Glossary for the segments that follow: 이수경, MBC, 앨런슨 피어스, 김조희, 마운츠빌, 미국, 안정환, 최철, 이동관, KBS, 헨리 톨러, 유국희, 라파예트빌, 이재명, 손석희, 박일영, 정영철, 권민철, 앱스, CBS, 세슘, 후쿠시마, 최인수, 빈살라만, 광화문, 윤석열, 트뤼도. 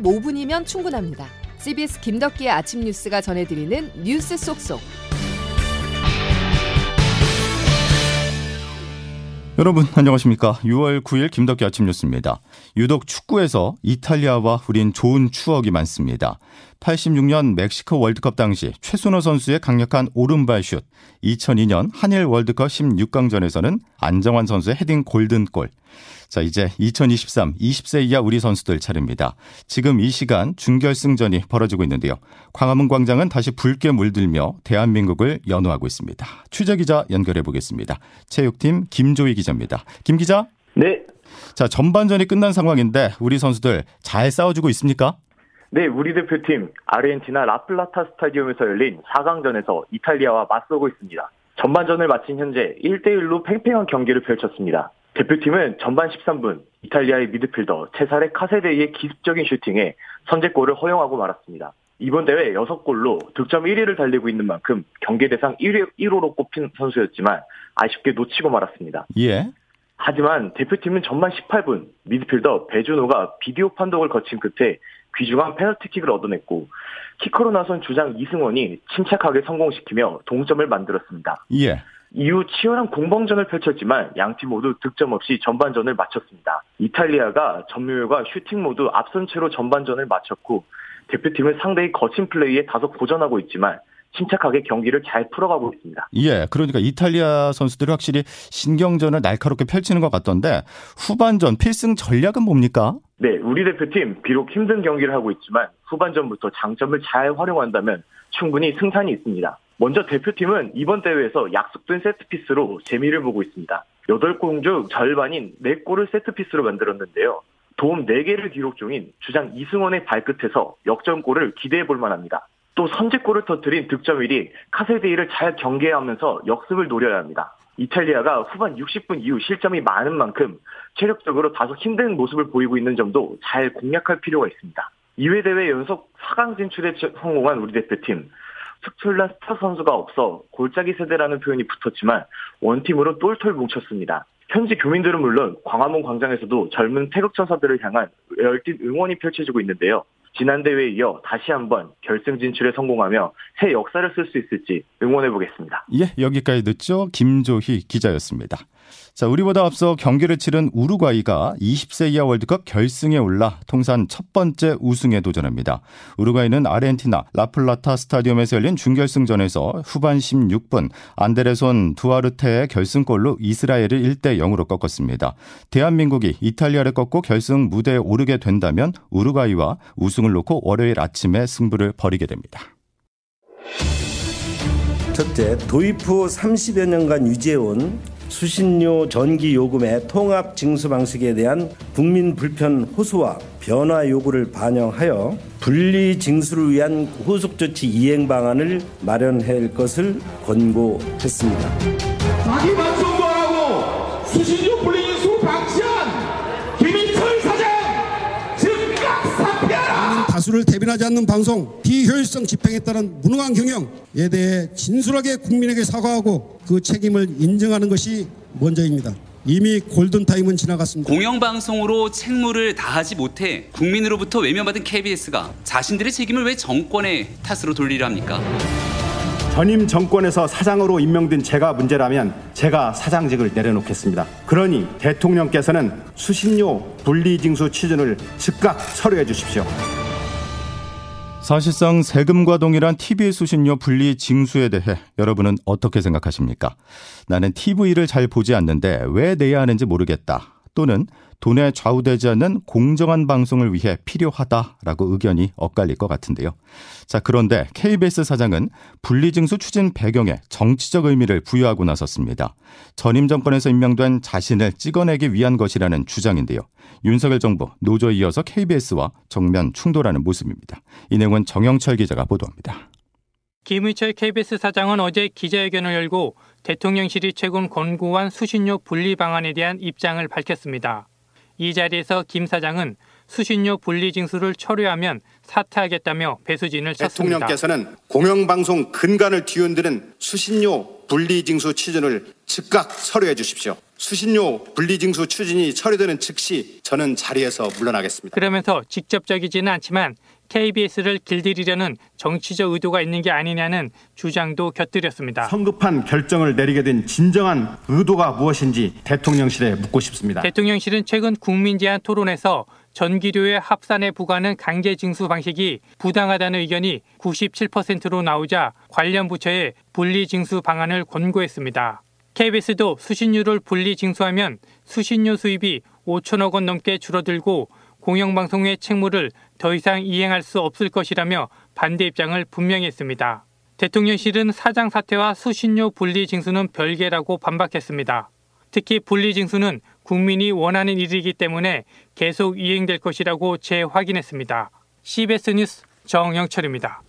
15분이면 충분합니다. CBS 김덕기의 아침 뉴스가 전해드리는 뉴스 쏙쏙. 여러분 안녕하십니까. 6월 9일 김덕기 아침 뉴스입니다. 유독 축구에서 이탈리아와 우린 좋은 추억이 많습니다. 86년 멕시코 월드컵 당시 최순호 선수의 강력한 오른발 슛, 2002년 한일 월드컵 16강전에서는 안정환 선수의 헤딩 골든골. 자, 이제 2023 20세 이하 우리 선수들 차례입니다. 지금 이 시간 준결승전이 벌어지고 있는데요. 광화문 광장은 다시 붉게 물들며 대한민국을 연호하고 있습니다. 취재기자 연결해 보겠습니다. 체육팀 김조희 기자입니다. 김 기자. 네. 자, 전반전이 끝난 상황인데 우리 선수들 잘 싸워주고 있습니까? 네, 우리 대표팀 아르헨티나 라플라타 스타디움에서 열린 4강전에서 이탈리아와 맞서고 있습니다. 전반전을 마친 현재 1대1로 팽팽한 경기를 펼쳤습니다. 대표팀은 전반 13분 이탈리아의 미드필더 체사레 카세데이의 기습적인 슈팅에 선제골을 허용하고 말았습니다. 이번 대회 6골로 득점 1위를 달리고 있는 만큼 경기 대상 1호로 꼽힌 선수였지만 아쉽게 놓치고 말았습니다. 예. 하지만 대표팀은 전반 18분 미드필더 배준호가 비디오 판독을 거친 끝에 귀중한 페널티킥을 얻어냈고 키커로 나선 주장 이승원이 침착하게 성공시키며 동점을 만들었습니다. 예. 이후 치열한 공방전을 펼쳤지만 양팀 모두 득점 없이 전반전을 마쳤습니다. 이탈리아가 점유율과 슈팅 모두 앞선 채로 전반전을 마쳤고 대표팀은 상대의 거친 플레이에 다소 고전하고 있지만 침착하게 경기를 잘 풀어가고 있습니다. 예, 그러니까 이탈리아 선수들이 확실히 신경전을 날카롭게 펼치는 것 같던데 후반전 필승 전략은 뭡니까? 네, 우리 대표팀 비록 힘든 경기를 하고 있지만 후반전부터 장점을 잘 활용한다면 충분히 승산이 있습니다. 먼저 대표팀은 이번 대회에서 약속된 세트피스로 재미를 보고 있습니다. 8골 중 절반인 4골을 세트피스로 만들었는데요. 도움 4개를 기록 중인 주장 이승원의 발끝에서 역전골을 기대해 볼 만합니다. 또 선제골을 터뜨린 득점 1위 카세데이를 잘 경계하면서 역습을 노려야 합니다. 이탈리아가 후반 60분 이후 실점이 많은 만큼 체력적으로 다소 힘든 모습을 보이고 있는 점도 잘 공략할 필요가 있습니다. 2회 대회 연속 4강 진출에 성공한 우리 대표팀. 특출난 스타 선수가 없어 골짜기 세대라는 표현이 붙었지만 원팀으로 똘똘 뭉쳤습니다. 현지 교민들은 물론 광화문 광장에서도 젊은 태극전사들을 향한 열띤 응원이 펼쳐지고 있는데요. 지난 대회에 이어 다시 한번 결승 진출에 성공하며 새 역사를 쓸 수 있을지 응원해보겠습니다. 예, 여기까지 듣죠. 김조희 기자였습니다. 자, 우리보다 앞서 경기를 치른 우루과이가 20세 이하 월드컵 결승에 올라 통산 첫 번째 우승에 도전합니다. 우루과이는 아르헨티나 라플라타 스타디움에서 열린 준결승전에서 후반 16분 안데레손 두아르테의 결승골로 이스라엘을 1대0으로 꺾었습니다. 대한민국이 이탈리아를 꺾고 결승 무대에 오르게 된다면 우루과이와 우승을 놓고 월요일 아침에 승부를 벌이게 됩니다. 첫째, 도입 후 30여 년간 유지해온 수신료 전기 요금의 통합 징수 방식에 대한 국민 불편 호소와 변화 요구를 반영하여 분리 징수를 위한 후속 조치 이행 방안을 마련할 것을 권고했습니다. 자기 반성하고 수신료 분리 징수 방치한 김의철 사장 즉각 사퇴하라. 다수를 대변하지 않는 방송, 비효율성 집행에 따른 무능한 경영에 대해 진솔하게 국민에게 사과하고 그 책임을 인정하는 것이 먼저입니다. 이미 골든타임은 지나갔습니다. 공영방송으로 책무를 다하지 못해 국민으로부터 외면받은 KBS가 자신들의 책임을 왜 정권의 탓으로 돌리려 합니까? 전임 정권에서 사장으로 임명된 제가 문제라면 제가 사장직을 내려놓겠습니다. 그러니 대통령께서는 수신료 분리징수 추진을 즉각 철회해 주십시오. 사실상 세금과 동일한 TV 수신료 분리 징수에 대해 여러분은 어떻게 생각하십니까? 나는 TV를 잘 보지 않는데 왜 내야 하는지 모르겠다. 또는 돈에 좌우되지 않는 공정한 방송을 위해 필요하다라고 의견이 엇갈릴 것 같은데요. 자, 그런데 KBS 사장은 분리징수 추진 배경에 정치적 의미를 부여하고 나섰습니다. 전임 정권에서 임명된 자신을 찍어내기 위한 것이라는 주장인데요. 윤석열 정부 노조에 이어서 KBS와 정면 충돌하는 모습입니다. 이 내용은 정영철 기자가 보도합니다. 김의철 KBS 사장은 어제 기자회견을 열고 대통령실이 최근 권고한 수신료 분리 방안에 대한 입장을 밝혔습니다. 이 자리에서 김 사장은 수신료 분리 징수를 철회하면 사퇴하겠다며 배수진을 쳤습니다. 대통령께서는 공영방송 근간을 뒤흔드는 수신료 분리 징수 추진을 즉각 철회해 주십시오. 수신료 분리징수 추진이 처리되는 즉시 저는 자리에서 물러나겠습니다. 그러면서 직접적이지는 않지만 KBS를 길들이려는 정치적 의도가 있는 게 아니냐는 주장도 곁들였습니다. 성급한 결정을 내리게 된 진정한 의도가 무엇인지 대통령실에 묻고 싶습니다. 대통령실은 최근 국민제안 토론에서 전기료의 합산에 부과하는 강제 징수 방식이 부당하다는 의견이 97%로 나오자 관련 부처에 분리 징수 방안을 권고했습니다. KBS도 수신료를 분리 징수하면 수신료 수입이 5천억 원 넘게 줄어들고 공영방송의 책무를 더 이상 이행할 수 없을 것이라며 반대 입장을 분명히 했습니다. 대통령실은 사장 사태와 수신료 분리 징수는 별개라고 반박했습니다. 특히 분리 징수는 국민이 원하는 일이기 때문에 계속 이행될 것이라고 재확인했습니다. CBS 뉴스 정영철입니다.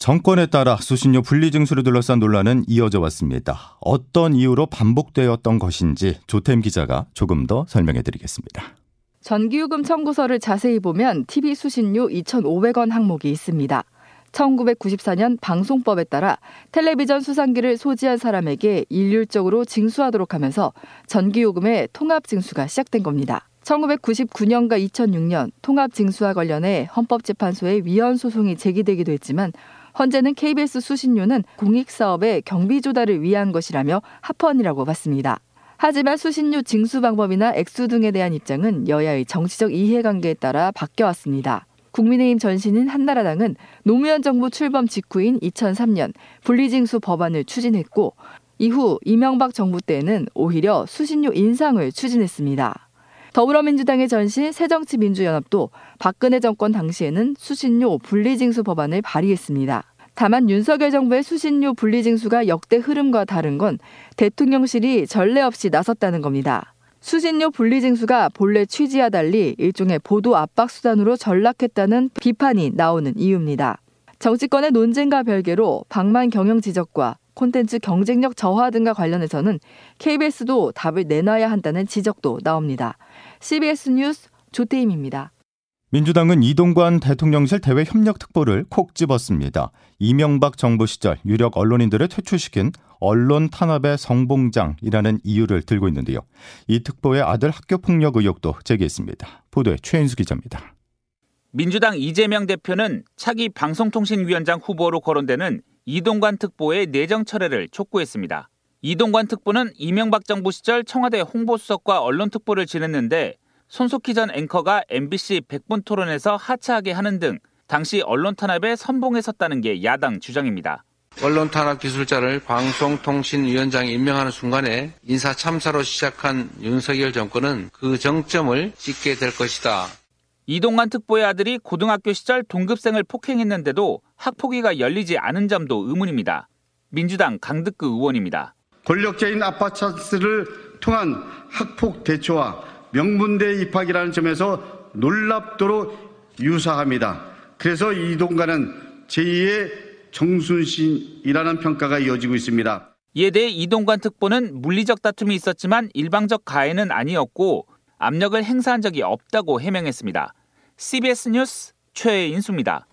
정권에 따라 수신료 분리징수를 둘러싼 논란은 이어져 왔습니다. 어떤 이유로 반복되었던 것인지 조태임 기자가 조금 더 설명해드리겠습니다. 전기요금 청구서를 자세히 보면 TV 수신료 2,500원 항목이 있습니다. 1994년 방송법에 따라 텔레비전 수상기를 소지한 사람에게 일률적으로 징수하도록 하면서 전기요금의 통합징수가 시작된 겁니다. 1999년과 2006년 통합징수와 관련해 헌법재판소에 위헌 소송이 제기되기도 했지만 헌재는 KBS 수신료는 공익사업의 경비 조달을 위한 것이라며 합헌이라고 봤습니다. 하지만 수신료 징수 방법이나 액수 등에 대한 입장은 여야의 정치적 이해관계에 따라 바뀌어왔습니다. 국민의힘 전신인 한나라당은 노무현 정부 출범 직후인 2003년 분리징수 법안을 추진했고 이후 이명박 정부 때에는 오히려 수신료 인상을 추진했습니다. 더불어민주당의 전신 새정치민주연합도 박근혜 정권 당시에는 수신료 분리징수 법안을 발의했습니다. 다만 윤석열 정부의 수신료 분리징수가 역대 흐름과 다른 건 대통령실이 전례 없이 나섰다는 겁니다. 수신료 분리징수가 본래 취지와 달리 일종의 보도 압박 수단으로 전락했다는 비판이 나오는 이유입니다. 정치권의 논쟁과 별개로 방만 경영 지적과 콘텐츠 경쟁력 저하 등과 관련해서는 KBS도 답을 내놔야 한다는 지적도 나옵니다. CBS 뉴스 조태임입니다. 민주당은 이동관 대통령실 대외협력특보를 콕 집었습니다. 이명박 정부 시절 유력 언론인들을 퇴출시킨 언론 탄압의 성봉장이라는 이유를 들고 있는데요. 이 특보의 아들 학교폭력 의혹도 제기했습니다. 보도에 최인수 기자입니다. 민주당 이재명 대표는 차기 방송통신위원장 후보로 거론되는 이동관 특보의 내정 철회를 촉구했습니다. 이동관 특보는 이명박 정부 시절 청와대 홍보수석과 언론특보를 지냈는데 손석희 전 앵커가 MBC 100분 토론에서 하차하게 하는 등 당시 언론 탄압에 선봉에 섰다는 게 야당 주장입니다. 언론 탄압 기술자를 방송통신위원장에 임명하는 순간에 인사참사로 시작한 윤석열 정권은 그 정점을 찍게 될 것이다. 이동관 특보의 아들이 고등학교 시절 동급생을 폭행했는데도 학폭위가 열리지 않은 점도 의문입니다. 민주당 강득구 의원입니다. 권력자인 아빠 찬스를 통한 학폭 대처와 명문대 입학이라는 점에서 놀랍도록 유사합니다. 그래서 이동관은 제2의 정순신이라는 평가가 이어지고 있습니다. 이에 대해 이동관 특보는 물리적 다툼이 있었지만 일방적 가해는 아니었고 압력을 행사한 적이 없다고 해명했습니다. CBS 뉴스 최인수입니다.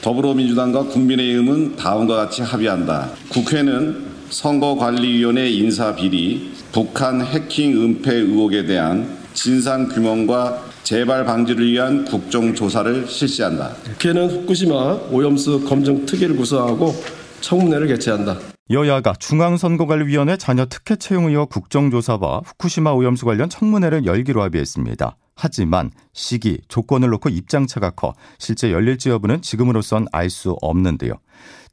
더불어민주당과 국민의힘은 다음과 같이 합의한다. 국회는 선거관리위원회 인사비리, 북한 해킹 은폐 의혹에 대한 진상규명과 재발 방지를 위한 국정조사를 실시한다. 국회는 후쿠시마 오염수 검증 특위를 구성하고 청문회를 개최한다. 여야가 중앙선거관리위원회 자녀 특혜 채용 의혹 국정조사와 후쿠시마 오염수 관련 청문회를 열기로 합의했습니다. 하지만 시기, 조건을 놓고 입장차가 커 실제 열릴지 여부는 지금으로선 알 수 없는데요.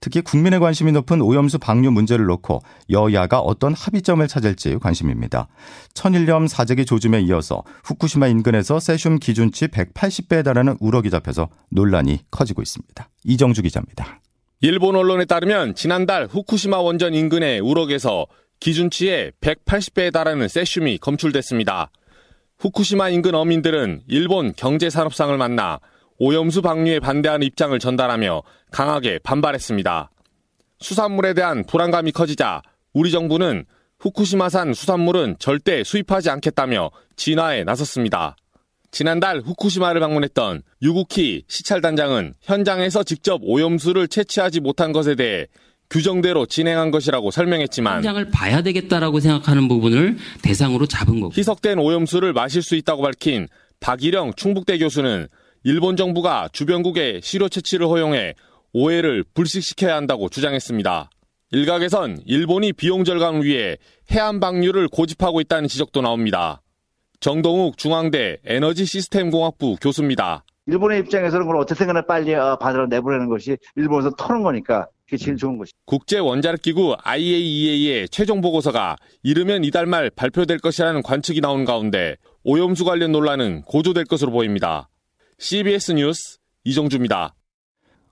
특히 국민의 관심이 높은 오염수 방류 문제를 놓고 여야가 어떤 합의점을 찾을지 관심입니다. 천일염 사재기 조짐에 이어서 후쿠시마 인근에서 세슘 기준치 180배에 달하는 우럭이 잡혀서 논란이 커지고 있습니다. 이정주 기자입니다. 일본 언론에 따르면 지난달 후쿠시마 원전 인근의 우럭에서 기준치의 180배에 달하는 세슘이 검출됐습니다. 후쿠시마 인근 어민들은 일본 경제산업상을 만나 오염수 방류에 반대하는 입장을 전달하며 강하게 반발했습니다. 수산물에 대한 불안감이 커지자 우리 정부는 후쿠시마산 수산물은 절대 수입하지 않겠다며 진화에 나섰습니다. 지난달 후쿠시마를 방문했던 유국희 시찰단장은 현장에서 직접 오염수를 채취하지 못한 것에 대해 규정대로 진행한 것이라고 설명했지만 현장을 봐야 되겠다라고 생각하는 부분을 대상으로 잡은 거고 희석된 오염수를 마실 수 있다고 밝힌 박일영 충북대 교수는 일본 정부가 주변국의 시료 채취를 허용해 오해를 불식시켜야 한다고 주장했습니다. 일각에선 일본이 비용 절감을 위해 해안 방류를 고집하고 있다는 지적도 나옵니다. 정동욱 중앙대 에너지시스템공학부 교수입니다. 일본의 입장에서는 그걸 어쨌든 빨리 바다로 내보내는 것이 일본에서 터는 거니까 그게 제일 좋은 것이죠. 국제원자력기구 IAEA의 최종 보고서가 이르면 이달 말 발표될 것이라는 관측이 나온 가운데 오염수 관련 논란은 고조될 것으로 보입니다. CBS 뉴스 이정주입니다.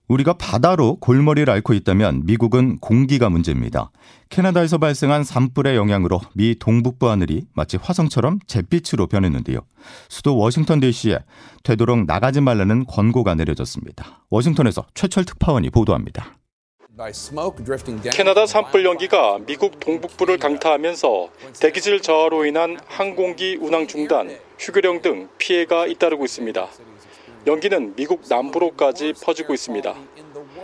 우리가 바다로 골머리를 앓고 있다면 미국은 공기가 문제입니다. 캐나다에서 발생한 산불의 영향으로 미 동북부 하늘이 마치 화성처럼 잿빛으로 변했는데요. 수도 워싱턴 DC에 되도록 나가지 말라는 권고가 내려졌습니다. 워싱턴에서 최철 특파원이 보도합니다. 캐나다 산불 연기가 미국 동북부를 강타하면서 대기질 저하로 인한 항공기 운항 중단, 휴교령 등 피해가 잇따르고 있습니다. 연기는 미국 남부로까지 퍼지고 있습니다.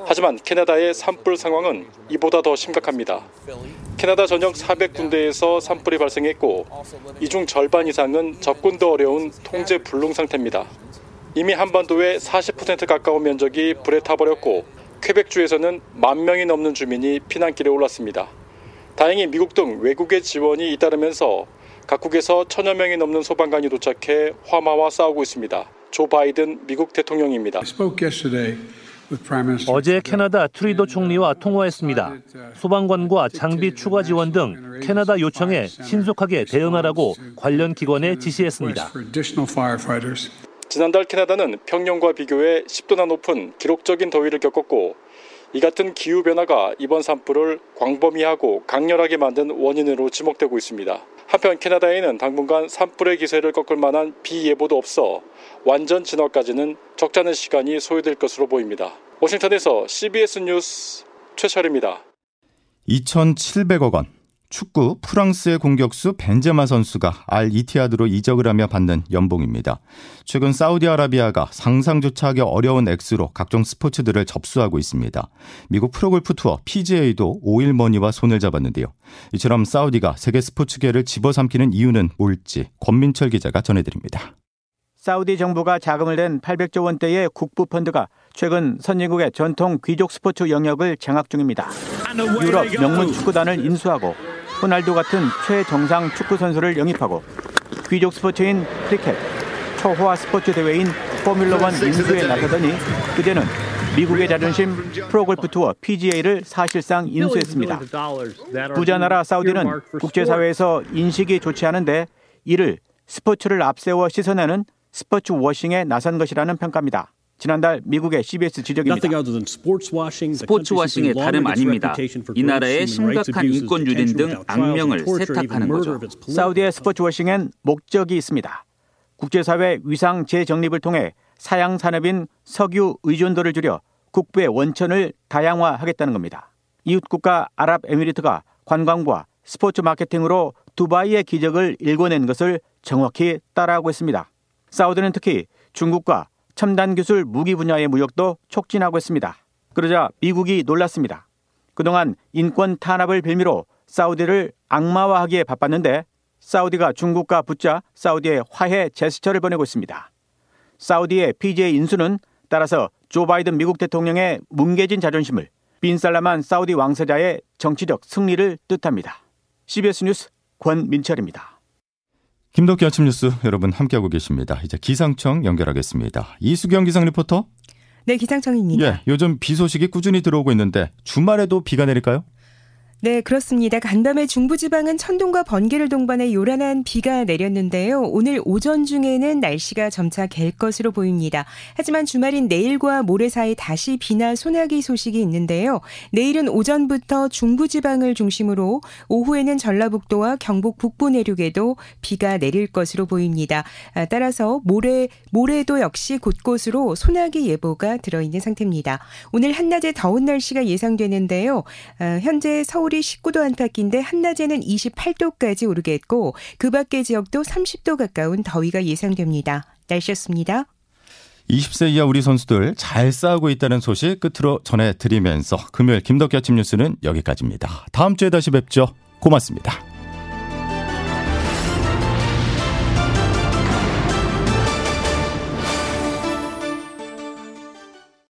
하지만 캐나다의 산불 상황은 이보다 더 심각합니다. 캐나다 전역 400군데에서 산불이 발생했고 이 중 절반 이상은 접근도 어려운 통제 불능 상태입니다. 이미 한반도의 40% 가까운 면적이 불에 타버렸고 퀘벡주에서는 1만 명이 넘는 주민이 피난길에 올랐습니다. 다행히 미국 등 외국의 지원이 잇따르면서 각국에서 1,000여 명이 넘는 소방관이 도착해 화마와 싸우고 있습니다. 조 바이든 미국 대통령입니다. 어제 캐나다 트뤼도 총리와 통화했습니다. 소방관과 장비 추가 지원 등 캐나다 요청에 신속하게 대응하라고 관련 기관에 지시했습니다. 지난달 캐나다는 평년과 비교해 10도나 높은 기록적인 더위를 겪었고 이 같은 기후변화가 이번 산불을 광범위하고 강렬하게 만든 원인으로 지목되고 있습니다. 한편 캐나다에는 당분간 산불의 기세를 꺾을 만한 비 예보도 없어 완전 진화까지는 적잖은 시간이 소요될 것으로 보입니다. 워싱턴에서 CBS 뉴스 최철입니다. 2,700억 원. 축구 프랑스의 공격수 벤제마 선수가 알 이티하드로 이적을 하며 받는 연봉입니다. 최근 사우디아라비아가 상상조차 하기 어려운 액수로 각종 스포츠들을 접수하고 있습니다. 미국 프로골프 투어 PGA도 오일머니와 손을 잡았는데요. 이처럼 사우디가 세계 스포츠계를 집어삼키는 이유는 뭘지 권민철 기자가 전해드립니다. 사우디 정부가 자금을 낸 800조 원대의 국부 펀드가 최근 선진국의 전통 귀족 스포츠 영역을 장악 중입니다. 유럽 명문 축구단을 인수하고 호날두 같은 최정상 축구 선수를 영입하고 귀족 스포츠인 크리켓, 초호화 스포츠 대회인 포뮬러1 인수에 나서더니 그제는 미국의 자존심 프로골프 투어 PGA를 사실상 인수했습니다. 부자 나라 사우디는 국제사회에서 인식이 좋지 않은데 이를 스포츠를 앞세워 씻어내는 스포츠 워싱에 나선 것이라는 평가입니다. 지난달 미국의 CBS 지적입니다. 스포츠 워싱의 다름 아닙니다. 이 나라의 심각한 인권 유린 등 악명을 세탁하는 거죠. 사우디의 스포츠 워싱엔 목적이 있습니다. 국제사회 위상 재정립을 통해 사양 산업인 석유 의존도를 줄여 국부의 원천을 다양화하겠다는 겁니다. 이웃 국가 아랍에미리트가 관광과 스포츠 마케팅으로 두바이의 기적을 일궈낸 것을 정확히 따라하고 있습니다. 사우디는 특히 중국과 첨단 기술 무기 분야의 무역도 촉진하고 있습니다. 그러자 미국이 놀랐습니다. 그동안 인권 탄압을 빌미로 사우디를 악마화하기에 바빴는데 사우디가 중국과 붙자 사우디에 화해 제스처를 보내고 있습니다. 사우디의 PGA 인수는 따라서 조 바이든 미국 대통령의 뭉개진 자존심을 빈살라만 사우디 왕세자의 정치적 승리를 뜻합니다. CBS 뉴스 권민철입니다. 김덕기 아침 뉴스 여러분 함께하고 계십니다. 이제 기상청 연결하겠습니다. 이수경 기상 리포터. 네, 기상청입니다. 예, 요즘 비 소식이 꾸준히 들어오고 있는데 주말에도 비가 내릴까요? 네, 그렇습니다. 간밤에 중부지방은 천둥과 번개를 동반해 요란한 비가 내렸는데요. 오늘 오전 중에는 날씨가 점차 갤 것으로 보입니다. 하지만 주말인 내일과 모레 사이 다시 비나 소나기 소식이 있는데요. 내일은 오전부터 중부지방을 중심으로 오후에는 전라북도와 경북 북부 내륙에도 비가 내릴 것으로 보입니다. 따라서 모레도 역시 곳곳으로 소나기 예보가 들어있는 상태입니다. 오늘 한낮에 더운 날씨가 예상되는데요. 현재 서울 19도 안팎인데 한낮에는 28도까지 오르겠고 그 밖의 지역도 30도 가까운 더위가 예상됩니다. 날씨였습니다. 20세 이하 우리 선수들 잘 싸우고 있다는 소식 끝으로 전해드리면서 금요일 김덕기 아침 뉴스는 여기까지입니다. 다음 주에 다시 뵙죠. 고맙습니다.